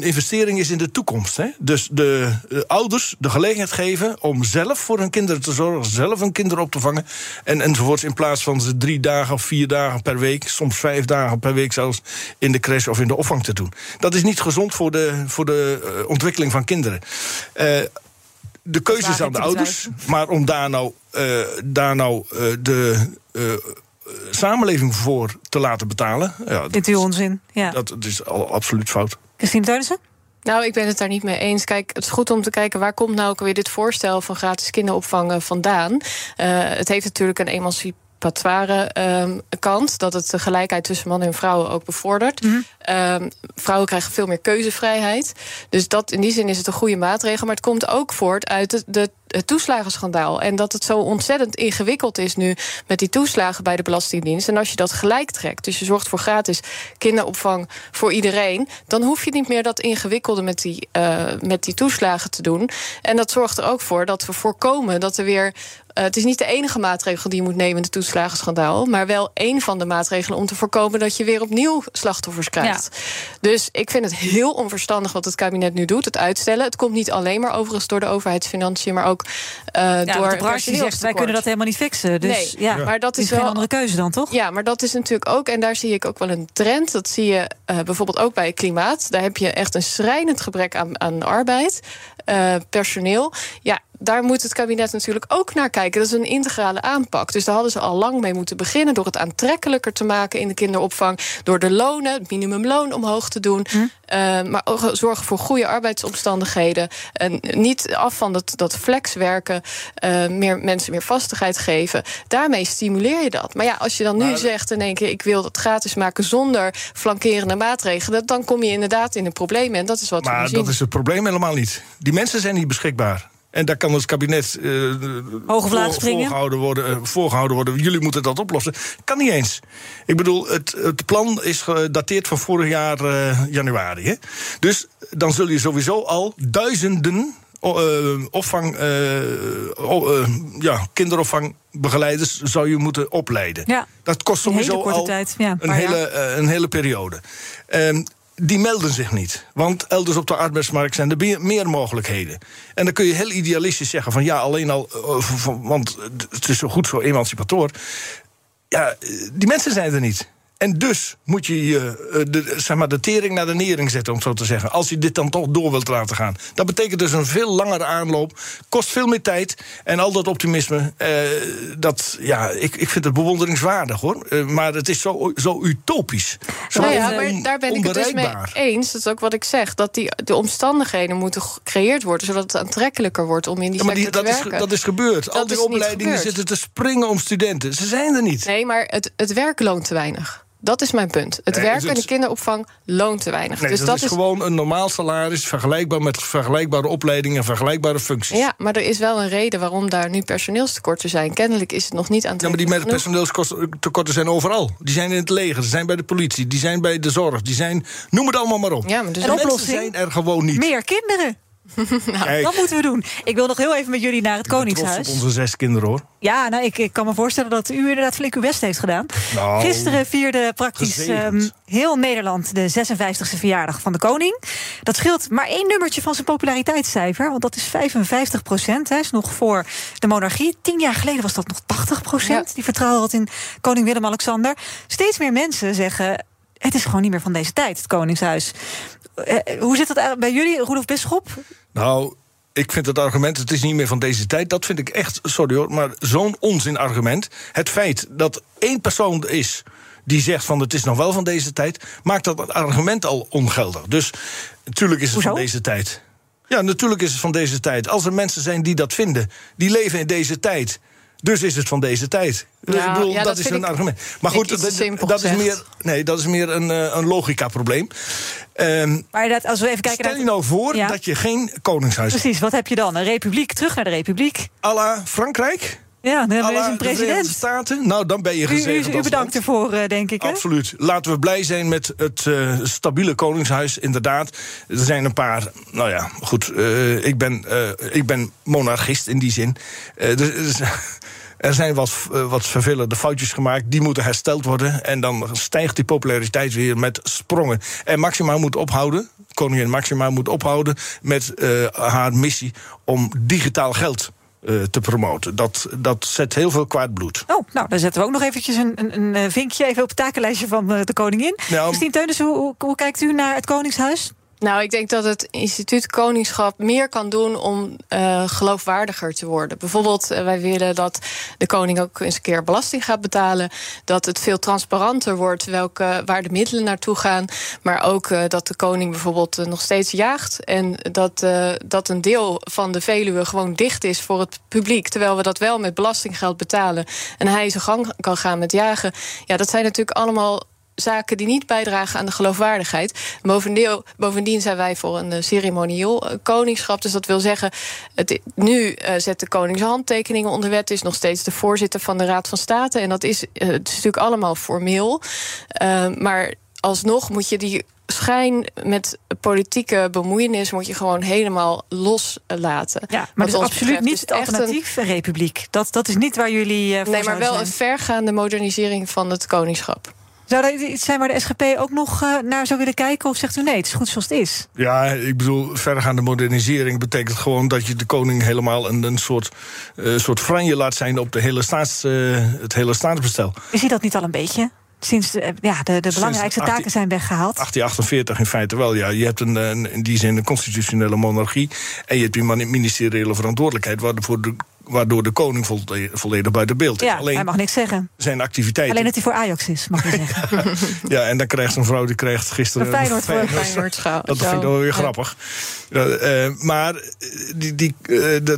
investering is in de toekomst. Hè? Dus de ouders de gelegenheid geven om zelf voor hun kinderen te zorgen, zelf hun kinderen op te vangen enzovoorts, in plaats van ze 3 dagen of 4 dagen per week, soms 5 dagen per week zelfs, in de crash of in de opvang te doen. Dat is niet gezond voor de ontwikkeling van kinderen. De keuze is aan de ouders, maar om daar nou de samenleving voor te laten betalen, dit is onzin. Ja. Dat is al absoluut fout. Christine Teunissen? Nou, ik ben het daar niet mee eens. Kijk, het is goed om te kijken, waar komt nou ook weer dit voorstel van gratis kinderopvang vandaan? Het heeft natuurlijk een emancipatoire kant, dat het de gelijkheid tussen mannen en vrouwen ook bevordert. Mm-hmm. Vrouwen krijgen veel meer keuzevrijheid. Dus dat, in die zin is het een goede maatregel. Maar het komt ook voort uit het toeslagenschandaal. En dat het zo ontzettend ingewikkeld is nu met die toeslagen bij de Belastingdienst. En als je dat gelijk trekt, dus je zorgt voor gratis kinderopvang voor iedereen, dan hoef je niet meer dat ingewikkelde met die toeslagen te doen. En dat zorgt er ook voor dat we voorkomen dat er weer... het is niet de enige maatregel die je moet nemen in het toeslagenschandaal, maar wel één van de maatregelen om te voorkomen dat je weer opnieuw slachtoffers krijgt. Ja. Dus ik vind het heel onverstandig wat het kabinet nu doet, het uitstellen. Het komt niet alleen maar overigens door de overheidsfinanciën, maar ook door de branche die zegt, wij kunnen dat helemaal niet fixen. Dus nee, ja, maar dat is wel geen andere keuze dan, toch? Ja, maar dat is natuurlijk ook, en daar zie ik ook wel een trend. Dat zie je bijvoorbeeld ook bij klimaat. Daar heb je echt een schrijnend gebrek aan arbeid, personeel. Ja, daar moet het kabinet natuurlijk ook naar kijken. Dat is een integrale aanpak. Dus daar hadden ze al lang mee moeten beginnen, door het aantrekkelijker te maken in de kinderopvang, door de lonen, het minimumloon omhoog te doen. Maar ook zorgen voor goede arbeidsomstandigheden. En niet af van dat flexwerken, mensen meer vastigheid geven. Daarmee stimuleer je dat. Maar ja, als je dan nu zegt in één keer, ik wil dat gratis maken zonder flankerende maatregelen, dan kom je inderdaad in een probleem. En dat is wat we zien. Maar dat is het probleem helemaal niet. Die mensen zijn niet beschikbaar. En daar kan het kabinet voorgehouden worden. Jullie moeten dat oplossen. Kan niet eens. Ik bedoel, het plan is gedateerd van vorig jaar januari. Hè? Dus dan zul je sowieso al duizenden kinderopvangbegeleiders zou je moeten opleiden. Ja, dat kost sowieso al een hele periode. Die melden zich niet, want elders op de arbeidsmarkt zijn er meer mogelijkheden. En dan kun je heel idealistisch zeggen van ja, alleen al, want het is zo goed voor emancipator. Ja, die mensen zijn er niet. En dus moet je de tering naar de nering zetten, om het zo te zeggen, als je dit dan toch door wilt laten gaan. Dat betekent dus een veel langere aanloop, kost veel meer tijd. En al dat optimisme, ik vind het bewonderingswaardig, hoor. Maar het is zo utopisch. Zo maar daar ben ik het dus mee eens. Dat is ook wat ik zeg, dat de omstandigheden moeten gecreëerd worden, zodat het aantrekkelijker wordt om in die sector te werken. Dat is gebeurd. Dat al die opleidingen zitten te springen om studenten. Ze zijn er niet. Nee, maar het werk loont te weinig. Dat is mijn punt. Het werken in de kinderopvang loont te weinig. Nee, dus dat is gewoon een normaal salaris, vergelijkbaar met vergelijkbare opleidingen en vergelijkbare functies. Ja, maar er is wel een reden waarom daar nu personeelstekorten zijn. Kennelijk is het nog niet aantrekkelijk. Ja, maar die personeelstekorten zijn overal. Die zijn in het leger, die zijn bij de politie, die zijn bij de zorg, die zijn... Noem het allemaal maar op. Ja, maar dus de oplossing zijn er gewoon niet. Meer kinderen. Nou, dat moeten we doen. Ik wil nog heel even met jullie naar het Koningshuis. Trots op onze 6 kinderen, hoor. Ja, nou, ik kan me voorstellen dat u inderdaad flink uw best heeft gedaan. Nou, gisteren vierde praktisch heel Nederland de 56e verjaardag van de koning. Dat scheelt maar 1 nummertje van zijn populariteitscijfer, want dat is 55%. Hè, is nog voor de monarchie. 10 jaar geleden was dat nog 80%. Ja. Die vertrouwen had in koning Willem-Alexander. Steeds meer mensen zeggen, het is gewoon niet meer van deze tijd, het Koningshuis. Hoe zit dat bij jullie, Roelof Bisschop? Nou, ik vind het argument, het is niet meer van deze tijd, dat vind ik echt, sorry hoor, maar zo'n onzinargument. Het feit dat 1 persoon is die zegt van het is nog wel van deze tijd, maakt dat argument al ongeldig. Dus Natuurlijk is het Hoezo? Van deze tijd. Ja, natuurlijk is het van deze tijd. Als er mensen zijn die dat vinden, die leven in deze tijd, dus is het van deze tijd. Ja, dus ik bedoel, ja, dat is een argument. Maar goed, dat is meer een logica-probleem. Maar inderdaad, als we even kijken, stel je nou voor dat je geen koningshuis hebt. Precies, wat heb je dan? Een republiek, terug naar de republiek. À la Frankrijk? Ja, dan hebben we een president. De Staten. Nou, dan ben je gezegend. U bedankt ervoor, denk ik. Hè? Absoluut. Laten we blij zijn met het stabiele koningshuis, inderdaad. Er zijn een paar. Nou ja, goed. Ik ben monarchist in die zin. Er zijn wat vervelende foutjes gemaakt. Die moeten hersteld worden. En dan stijgt die populariteit weer met sprongen. En Maxima moet ophouden. Koningin Maxima moet ophouden met haar missie om digitaal geld te promoten. Dat zet heel veel kwaad bloed. Oh, nou, dan zetten we ook nog eventjes een vinkje even op het takenlijstje van de koningin. Nou, Christine Teunissen, hoe kijkt u naar het Koningshuis? Nou, ik denk dat het instituut Koningschap meer kan doen om geloofwaardiger te worden. Bijvoorbeeld, wij willen dat de koning ook eens een keer belasting gaat betalen. Dat het veel transparanter wordt waar de middelen naartoe gaan. Maar ook dat de koning bijvoorbeeld nog steeds jaagt. En dat een deel van de Veluwe gewoon dicht is voor het publiek. Terwijl we dat wel met belastinggeld betalen. En hij zijn gang kan gaan met jagen. Ja, dat zijn natuurlijk allemaal zaken die niet bijdragen aan de geloofwaardigheid. Bovendien zijn wij voor een ceremonieel koningschap. Dus dat wil zeggen, nu zet de koning zijn handtekeningen onder wet. Is nog steeds de voorzitter van de Raad van State. En dat is natuurlijk allemaal formeel. Maar alsnog moet je die schijn met politieke bemoeienis moet je gewoon helemaal loslaten. Ja, maar dat is absoluut niet het alternatief een republiek. Dat is niet waar jullie voor zijn. Nee, maar wel een vergaande modernisering van het koningschap. Zou dat iets zijn waar de SGP ook nog naar zou willen kijken? Of zegt u nee, het is goed zoals het is? Ja, ik bedoel, vergaande modernisering betekent gewoon dat je de koning helemaal een soort franje laat zijn op de hele het hele staatsbestel. Is hij dat niet al een beetje? Sinds de belangrijkste taken zijn weggehaald. 1848 in feite wel, ja. Je hebt in die zin een constitutionele monarchie. En je hebt een ministeriële verantwoordelijkheid waardoor de koning volledig buiten beeld is. Ja, alleen hij mag niks zeggen. Zijn activiteiten. Alleen dat hij voor Ajax is, mag je zeggen. Ja, en dan krijgt zo'n vrouw, die krijgt gisteren een Feyenoord. Dat vind ik wel weer grappig. Maar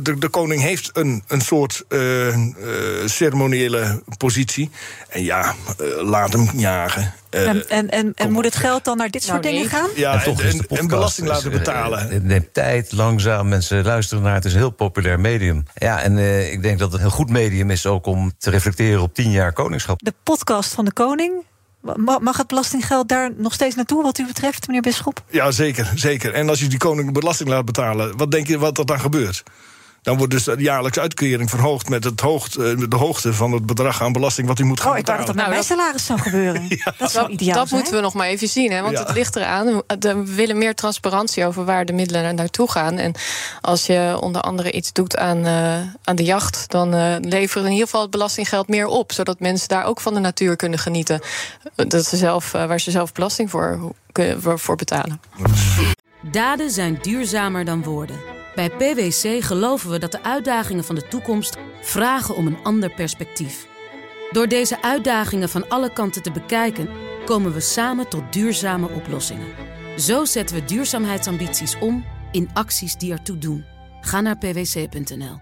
de koning heeft een soort ceremoniële positie. En ja, laat hem jagen. En moet het geld dan naar dit soort dingen gaan? Ja, en toch is de podcast, belasting laten betalen. Het neemt tijd, langzaam. Mensen luisteren naar het. Het is een heel populair medium. Ja, en ik denk dat het een goed medium is ook om te reflecteren op 10 jaar koningschap. De podcast van de koning. Mag het belastinggeld daar nog steeds naartoe, wat u betreft, meneer Bisschop? Ja, zeker, zeker. En als je die koning belasting laat betalen, wat denk je wat er dan gebeurt? Dan wordt dus de jaarlijkse uitkering verhoogd met de hoogte van het bedrag aan belasting wat u moet gaan betalen. Ik dacht dat met mijn salaris zou gebeuren. Ja. Dat zou ideaal zijn. Dat moeten we nog maar even zien, hè? Want het ligt eraan. We willen meer transparantie over waar de middelen naartoe gaan. En als je onder andere iets doet aan de jacht, dan leveren in ieder geval het belastinggeld meer op. Zodat mensen daar ook van de natuur kunnen genieten. Dat ze waar ze zelf belasting voor betalen. Daden zijn duurzamer dan woorden. Bij PwC geloven we dat de uitdagingen van de toekomst vragen om een ander perspectief. Door deze uitdagingen van alle kanten te bekijken, komen we samen tot duurzame oplossingen. Zo zetten we duurzaamheidsambities om in acties die ertoe doen. Ga naar pwc.nl.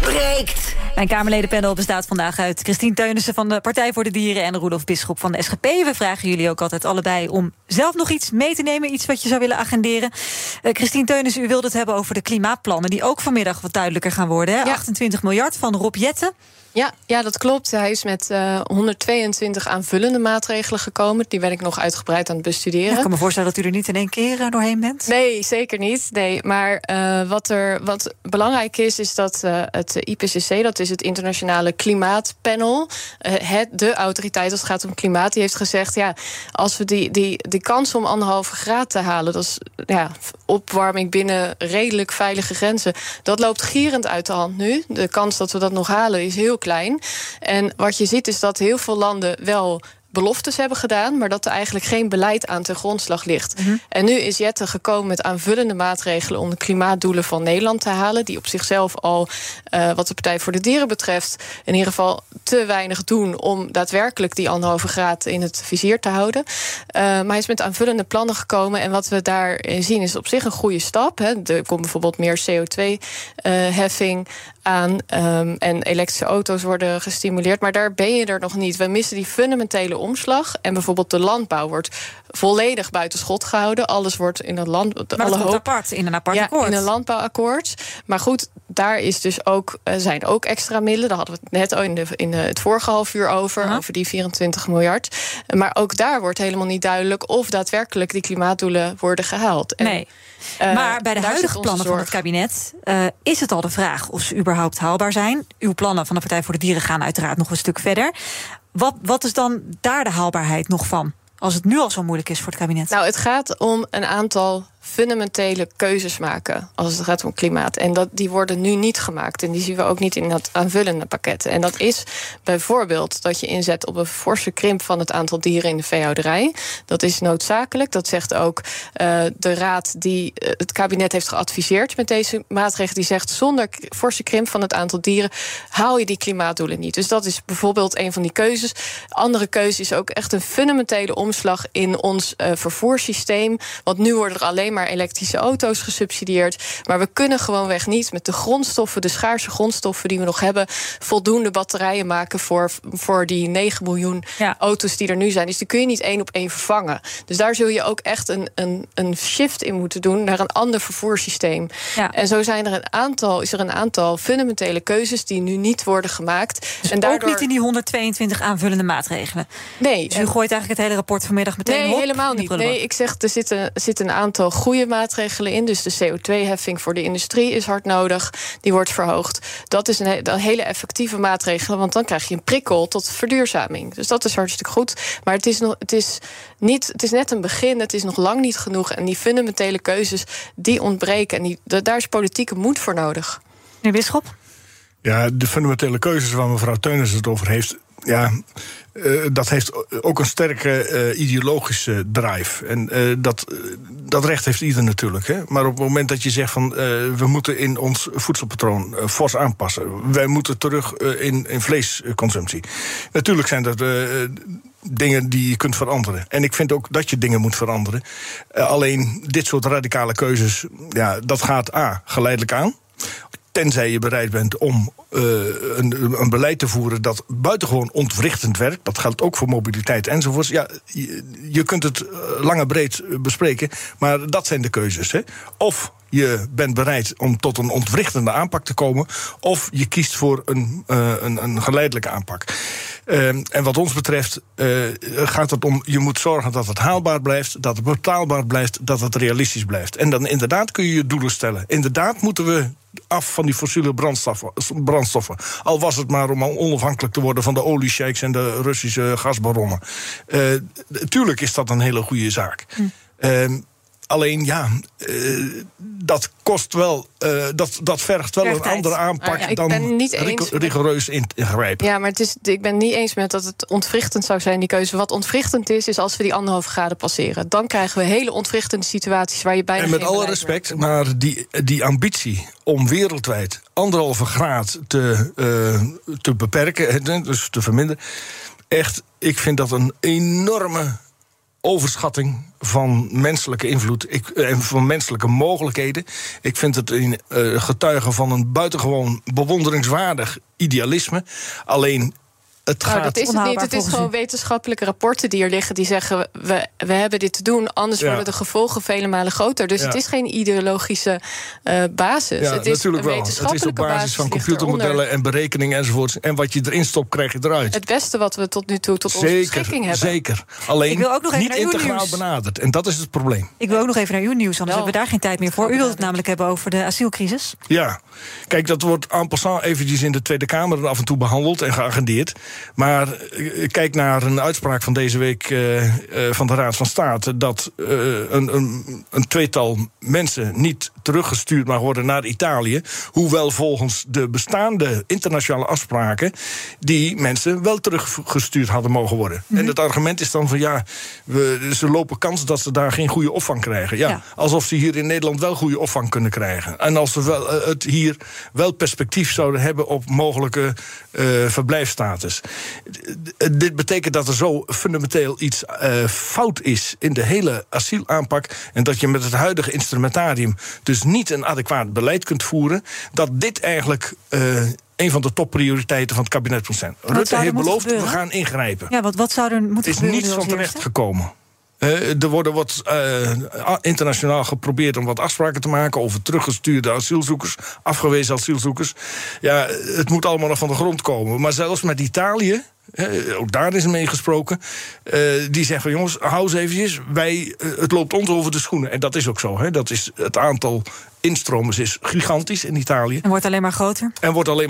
breekt. Mijn Kamerledenpanel bestaat vandaag uit Christine Teunissen van de Partij voor de Dieren en Roelof Bisschop van de SGP. We vragen jullie ook altijd allebei om zelf nog iets mee te nemen, iets wat je zou willen agenderen. Christine Teunissen, u wilde het hebben over de klimaatplannen die ook vanmiddag wat duidelijker gaan worden. Hè? Ja. 28 miljard van Rob Jetten. Ja, dat klopt. Hij is met 122 aanvullende maatregelen gekomen. Die ben ik nog uitgebreid aan het bestuderen. Ja, ik kan me voorstellen dat u er niet in één keer doorheen bent. Nee, zeker niet. Nee, maar wat belangrijk is dat het IPCC, dat is het internationale klimaatpanel, de autoriteit als het gaat om klimaat, die heeft gezegd, ja, als we die kans om 1,5 graden te halen, dat is opwarming binnen redelijk veilige grenzen, dat loopt gierend uit de hand nu. De kans dat we dat nog halen is heel klein. En wat je ziet is dat heel veel landen wel beloftes hebben gedaan, maar dat er eigenlijk geen beleid aan ten grondslag ligt. Mm-hmm. En nu is Jetten gekomen met aanvullende maatregelen om de klimaatdoelen van Nederland te halen, die op zichzelf al, wat de Partij voor de Dieren betreft, in ieder geval te weinig doen om daadwerkelijk die 1,5 graden in het vizier te houden. Maar hij is met aanvullende plannen gekomen en wat we daarin zien is op zich een goede stap. Hè. Er komt bijvoorbeeld meer CO2-heffing aan en elektrische auto's worden gestimuleerd, maar daar ben je er nog niet. We missen die fundamentele omslag. En bijvoorbeeld de landbouw wordt volledig buitenschot gehouden. Alles wordt in het land. Maar alle dat hoop, apart, in een apart akkoord. In een landbouwakkoord. Maar goed, daar is dus ook, zijn ook extra middelen. Daar hadden we het net in het vorige half uur over. Uh-huh. Over die 24 miljard. Maar ook daar wordt helemaal niet duidelijk of daadwerkelijk die klimaatdoelen worden gehaald. En, nee. Maar bij de huidige plannen van het kabinet is het al de vraag of ze überhaupt haalbaar zijn. Uw plannen van de Partij voor de Dieren gaan uiteraard nog een stuk verder. Wat is dan daar de haalbaarheid nog van, als het nu al zo moeilijk is voor het kabinet? Nou, het gaat om een aantal fundamentele keuzes maken als het gaat om klimaat. En die worden nu niet gemaakt. En die zien we ook niet in dat aanvullende pakket. En dat is bijvoorbeeld dat je inzet op een forse krimp van het aantal dieren in de veehouderij. Dat is noodzakelijk. Dat zegt ook de raad die het kabinet heeft geadviseerd met deze maatregelen. Die zegt, zonder forse krimp van het aantal dieren haal je die klimaatdoelen niet. Dus dat is bijvoorbeeld een van die keuzes. Andere keuze is ook echt een fundamentele omslag in ons vervoerssysteem. Want nu worden er alleen maar elektrische auto's gesubsidieerd. Maar we kunnen gewoonweg niet met de grondstoffen, de schaarse grondstoffen die we nog hebben, voldoende batterijen maken voor die 9 miljoen auto's die er nu zijn. Dus die kun je niet 1 op 1 vervangen. Dus daar zul je ook echt een shift in moeten doen naar een ander vervoerssysteem. Ja. En zo zijn er een aantal fundamentele keuzes die nu niet worden gemaakt. Dus en daardoor ook niet in die 122 aanvullende maatregelen. Nee. Dus u gooit eigenlijk het hele rapport vanmiddag meteen op? Nee, helemaal niet. Nee, ik zeg, er zitten een aantal goede maatregelen in. Dus de CO2-heffing voor de industrie is hard nodig. Die wordt verhoogd. Dat is een hele effectieve maatregel, want dan krijg je een prikkel tot verduurzaming. Dus dat is hartstikke goed. Maar het is net een begin. Het is nog lang niet genoeg. En die fundamentele keuzes, die ontbreken. En daar is politieke moed voor nodig. Meneer Bisschop? Ja, de fundamentele keuzes waar mevrouw Teunissen het over heeft, ja, dat heeft ook een sterke ideologische drive. En dat recht heeft ieder natuurlijk. Hè? Maar op het moment dat je zegt van we moeten in ons voedselpatroon fors aanpassen. Wij moeten terug in vleesconsumptie. Natuurlijk zijn dat dingen die je kunt veranderen. En ik vind ook dat je dingen moet veranderen. Alleen dit soort radicale keuzes, ja, dat gaat geleidelijk aan. Tenzij je bereid bent om een beleid te voeren dat buitengewoon ontwrichtend werkt. Dat geldt ook voor mobiliteit enzovoorts. Ja, je kunt het lang en breed bespreken, maar dat zijn de keuzes. Hè. Of je bent bereid om tot een ontwrichtende aanpak te komen, of je kiest voor een geleidelijke aanpak. En wat ons betreft gaat het om, je moet zorgen dat het haalbaar blijft, dat het betaalbaar blijft, dat het realistisch blijft. En dan inderdaad kun je je doelen stellen. Inderdaad moeten we af van die fossiele brandstoffen. Al was het maar om onafhankelijk te worden van de oliesheiks en de Russische gasbaronnen. Tuurlijk is dat een hele goede zaak. Alleen ja, dat kost wel, dat vergt wel een andere aanpak dan niet rigoureus ingrijpen. Ja, maar ik ben niet eens met dat het ontwrichtend zou zijn, die keuze. Wat ontwrichtend is als we die 1,5 graden passeren. Dan krijgen we hele ontwrichtende situaties waar je bijna en met alle respect, maar die ambitie om wereldwijd 1,5 graden te beperken, dus te verminderen, echt, ik vind dat een enorme overschatting van menselijke invloed en van menselijke mogelijkheden. Ik vind het getuigen van een buitengewoon bewonderingswaardig idealisme. Alleen, het gaat, dat is het niet. Het is gewoon wetenschappelijke rapporten die er liggen die zeggen, we hebben dit te doen, anders worden de gevolgen vele malen groter. Dus het is geen ideologische basis. Ja, het is natuurlijk een wetenschappelijke basis. Het is op basis van computermodellen en berekeningen enzovoort. En wat je erin stopt, krijg je eruit. Het beste wat we tot nu toe tot onze beschikking hebben. Zeker. Alleen niet integraal benaderd. En dat is het probleem. Ik wil ook nog even naar uw nieuws, anders hebben we daar geen tijd meer voor. U wilt het namelijk hebben over de asielcrisis. Ja. Kijk, dat wordt en passant eventjes in de Tweede Kamer af en toe behandeld en geagendeerd. Maar kijk naar een uitspraak van deze week van de Raad van State dat een tweetal mensen niet teruggestuurd mag worden naar Italië. Hoewel volgens de bestaande internationale afspraken die mensen wel teruggestuurd hadden mogen worden. Mm-hmm. En het argument is dan van ja, ze lopen kans dat ze daar geen goede opvang krijgen. Ja. Alsof ze hier in Nederland wel goede opvang kunnen krijgen. En als ze het hier wel perspectief zouden hebben op mogelijke verblijfsstatus. Dit betekent dat er zo fundamenteel iets fout is in de hele asielaanpak. En dat je met het huidige instrumentarium dus niet een adequaat beleid kunt voeren, dat dit eigenlijk een van de topprioriteiten van het kabinet moet zijn. Rutte heeft beloofd, we gaan ingrijpen. Ja, wat zou er moeten gebeuren? Er is niets van terecht gekomen. Er worden wat internationaal geprobeerd om wat afspraken te maken over teruggestuurde asielzoekers, afgewezen asielzoekers. Ja, het moet allemaal nog van de grond komen. Maar zelfs met Italië, ook daar is mee gesproken, die zeggen van jongens, hou eens eventjes, het loopt ons over de schoenen. En dat is ook zo, hè? Dat is het aantal instromers is gigantisch in Italië. En wordt alleen maar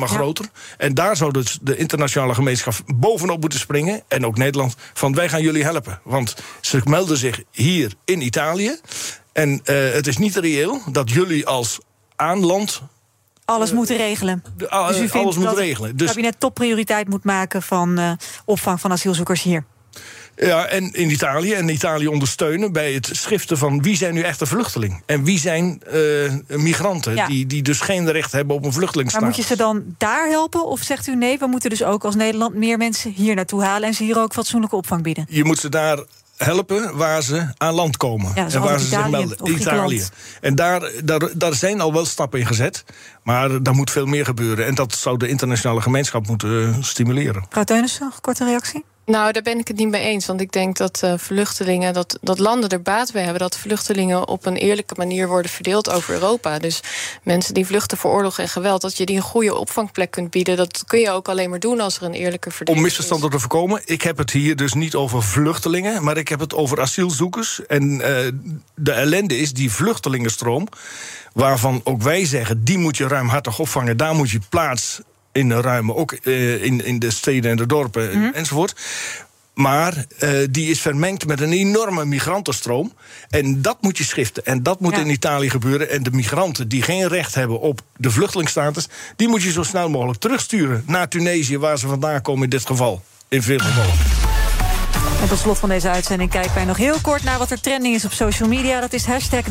groter. En daar zou dus de internationale gemeenschap bovenop moeten springen, en ook Nederland, van wij gaan jullie helpen. Want ze melden zich hier in Italië, en het is niet reëel dat jullie als aanland alles moeten regelen. Dus u vindt dat het kabinet topprioriteit moet maken van opvang van asielzoekers hier? Ja, en in Italië. En Italië ondersteunen bij het schiften van wie zijn nu echte vluchteling? En wie zijn migranten die dus geen recht hebben op een vluchtelingsstatus. Maar moet je ze dan daar helpen? Of zegt u nee, we moeten dus ook als Nederland meer mensen hier naartoe halen en ze hier ook fatsoenlijke opvang bieden? Je moet ze daar helpen waar ze aan land komen. Ja, en waar ze zich melden. Italië. En daar zijn al wel stappen in gezet. Maar daar moet veel meer gebeuren. En dat zou de internationale gemeenschap moeten stimuleren. Mevrouw Teunissen, nog een korte reactie? Nou, daar ben ik het niet mee eens. Want ik denk dat vluchtelingen, dat landen er baat bij hebben, dat vluchtelingen op een eerlijke manier worden verdeeld over Europa. Dus mensen die vluchten voor oorlog en geweld, dat je die een goede opvangplek kunt bieden, dat kun je ook alleen maar doen als er een eerlijke verdeling is. Om misverstanden te voorkomen, ik heb het hier dus niet over vluchtelingen, maar ik heb het over asielzoekers. En de ellende is die vluchtelingenstroom, waarvan ook wij zeggen, die moet je ruimhartig opvangen, daar moet je plaats in de ruimen, ook in de steden en de dorpen enzovoort. Maar die is vermengd met een enorme migrantenstroom. En dat moet je schiften. En dat moet in Italië gebeuren. En de migranten die geen recht hebben op de vluchtelingsstatus, die moet je zo snel mogelijk terugsturen naar Tunesië, waar ze vandaan komen in dit geval. In veel gevallen. En tot slot van deze uitzending kijken wij nog heel kort naar wat er trending is op social media. Dat is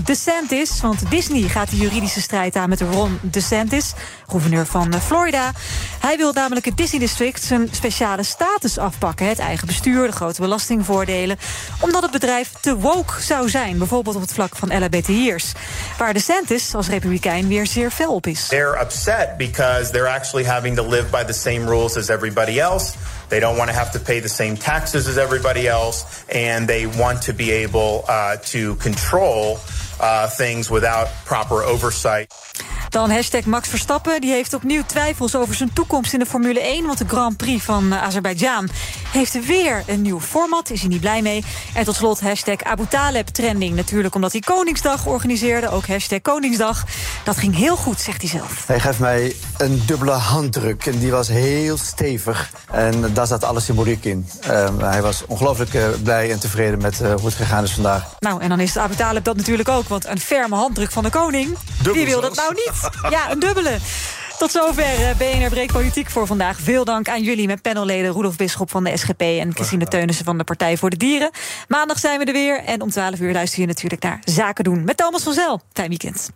#DeSantis, want Disney gaat de juridische strijd aan met Ron DeSantis, gouverneur van Florida. Hij wil namelijk het Disney District zijn speciale status afpakken. Het eigen bestuur, de grote belastingvoordelen. Omdat het bedrijf te woke zou zijn, bijvoorbeeld op het vlak van LHBTI'ers. Waar DeSantis als republikein weer zeer fel op is. They're upset because they're actually having to live by the same rules as everybody else. They don't want to have to pay the same taxes as everybody else, and they want to be able to control things without proper oversight. Dan #Max Verstappen. Die heeft opnieuw twijfels over zijn toekomst in de Formule 1. Want de Grand Prix van Azerbeidzjan heeft weer een nieuw format. Is hij niet blij mee. En tot slot #Aboutaleb trending. Natuurlijk omdat hij Koningsdag organiseerde. Ook #Koningsdag. Dat ging heel goed, zegt hij zelf. Hij gaf mij een dubbele handdruk. En die was heel stevig. En daar zat alle symboliek in. Hij was ongelooflijk blij en tevreden met hoe het gegaan is vandaag. Nou, en dan is het Aboutaleb dat natuurlijk ook. Want een ferme handdruk van de koning, die wil dat nou niet. Ja, een dubbele. Tot zover BNR Breekt Politiek voor vandaag. Veel dank aan jullie met panelleden Roelof Bisschop van de SGP en Christine Teunissen van de Partij voor de Dieren. Maandag zijn we er weer en om 12 uur luister je natuurlijk naar Zaken Doen met Thomas van Zel. Fijn weekend.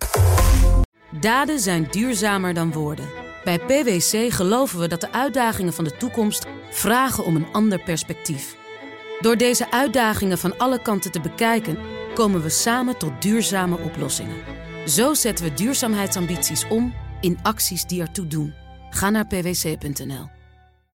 Daden zijn duurzamer dan woorden. Bij PwC geloven we dat de uitdagingen van de toekomst vragen om een ander perspectief. Door deze uitdagingen van alle kanten te bekijken, komen we samen tot duurzame oplossingen. Zo zetten we duurzaamheidsambities om in acties die ertoe doen. Ga naar pwc.nl.